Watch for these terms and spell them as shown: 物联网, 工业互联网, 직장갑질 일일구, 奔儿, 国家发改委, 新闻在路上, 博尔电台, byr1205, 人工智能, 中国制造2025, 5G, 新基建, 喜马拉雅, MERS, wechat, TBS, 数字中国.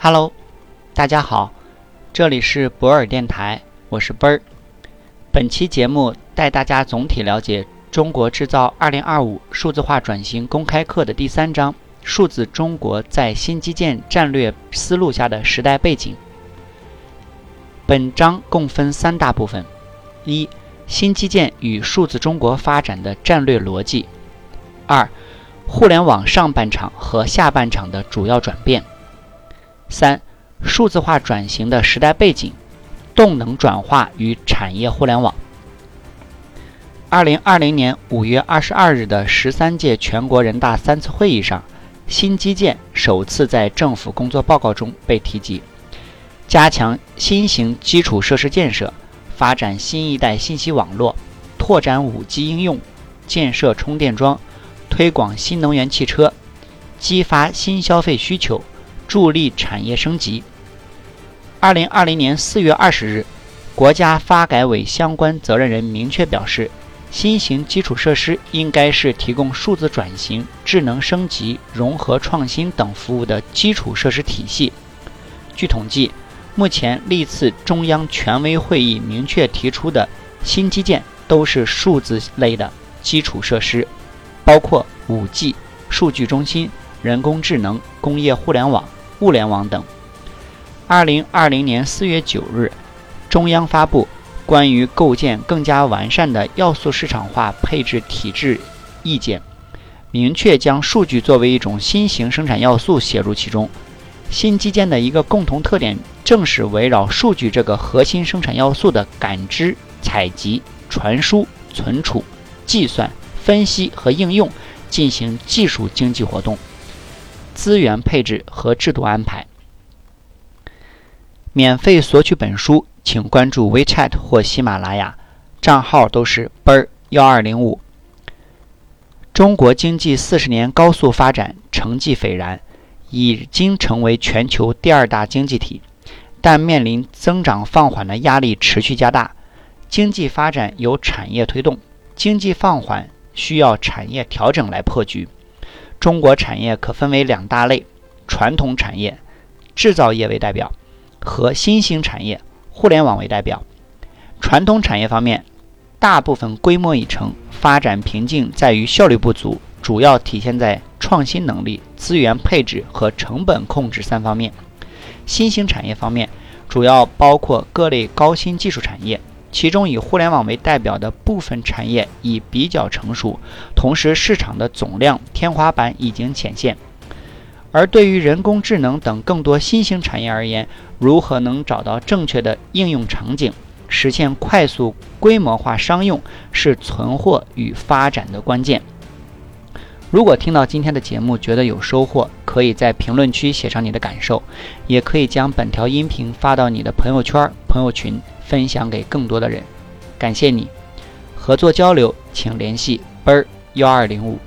Hello， 大家好，这里是博尔电台，我是奔儿。本期节目带大家总体了解中国制造2025数字化转型公开课的第3章，数字中国在新基建战略思路下的时代背景。本章共分3大部分：1、新基建与数字中国发展的战略逻辑； 2、互联网上半场和下半场的主要转变； 3. 数字化转型的时代背景，动能转化与产业互联网。2020年5月22日的13届全国人大3次会议上，新基建首次在政府工作报告中被提及，加强新型基础设施建设，发展新一代信息网络，拓展 5G 应用，建设充电桩，推广新能源汽车，激发新消费需求，助力产业升级。2020年4月20日，国家发改委相关责任人明确表示，新型基础设施应该是提供数字转型、智能升级、融合创新等服务的基础设施体系。据统计，目前历次中央权威会议明确提出的新基建都是数字类的基础设施，包括 5G、数据中心、人工智能、工业互联网、物联网等。2020年4月9日，中央发布关于构建更加完善的要素市场化配置体制意见，明确将数据作为一种新型生产要素写入其中。新基建的一个共同特点正是围绕数据这个核心生产要素的感知、采集、传输、存储、计算、分析和应用进行技术经济活动、资源配置和制度安排。免费索取本书，请关注 wechat 或喜马拉雅，账号都是 byr1205。中国经济40年高速发展成绩斐然，已经成为全球2大经济体，但面临增长放缓的压力持续加大。经济发展由产业推动，经济放缓需要产业调整来破局。中国产业可分为2大类，传统产业，制造业为代表，和新兴产业，互联网为代表。传统产业方面，大部分规模已成，发展瓶颈在于效率不足，主要体现在创新能力、资源配置和成本控制3方面。新兴产业方面，主要包括各类高新技术产业，其中以互联网为代表的部分产业已比较成熟，同时市场的总量天花板已经显现。而对于人工智能等更多新兴产业而言，如何能找到正确的应用场景，实现快速规模化商用，是存活与发展的关键。如果听到今天的节目觉得有收获，可以在评论区写上你的感受，也可以将本条音频发到你的朋友圈、朋友群，分享给更多的人。感谢你，合作交流请联系奔1 2 0 5。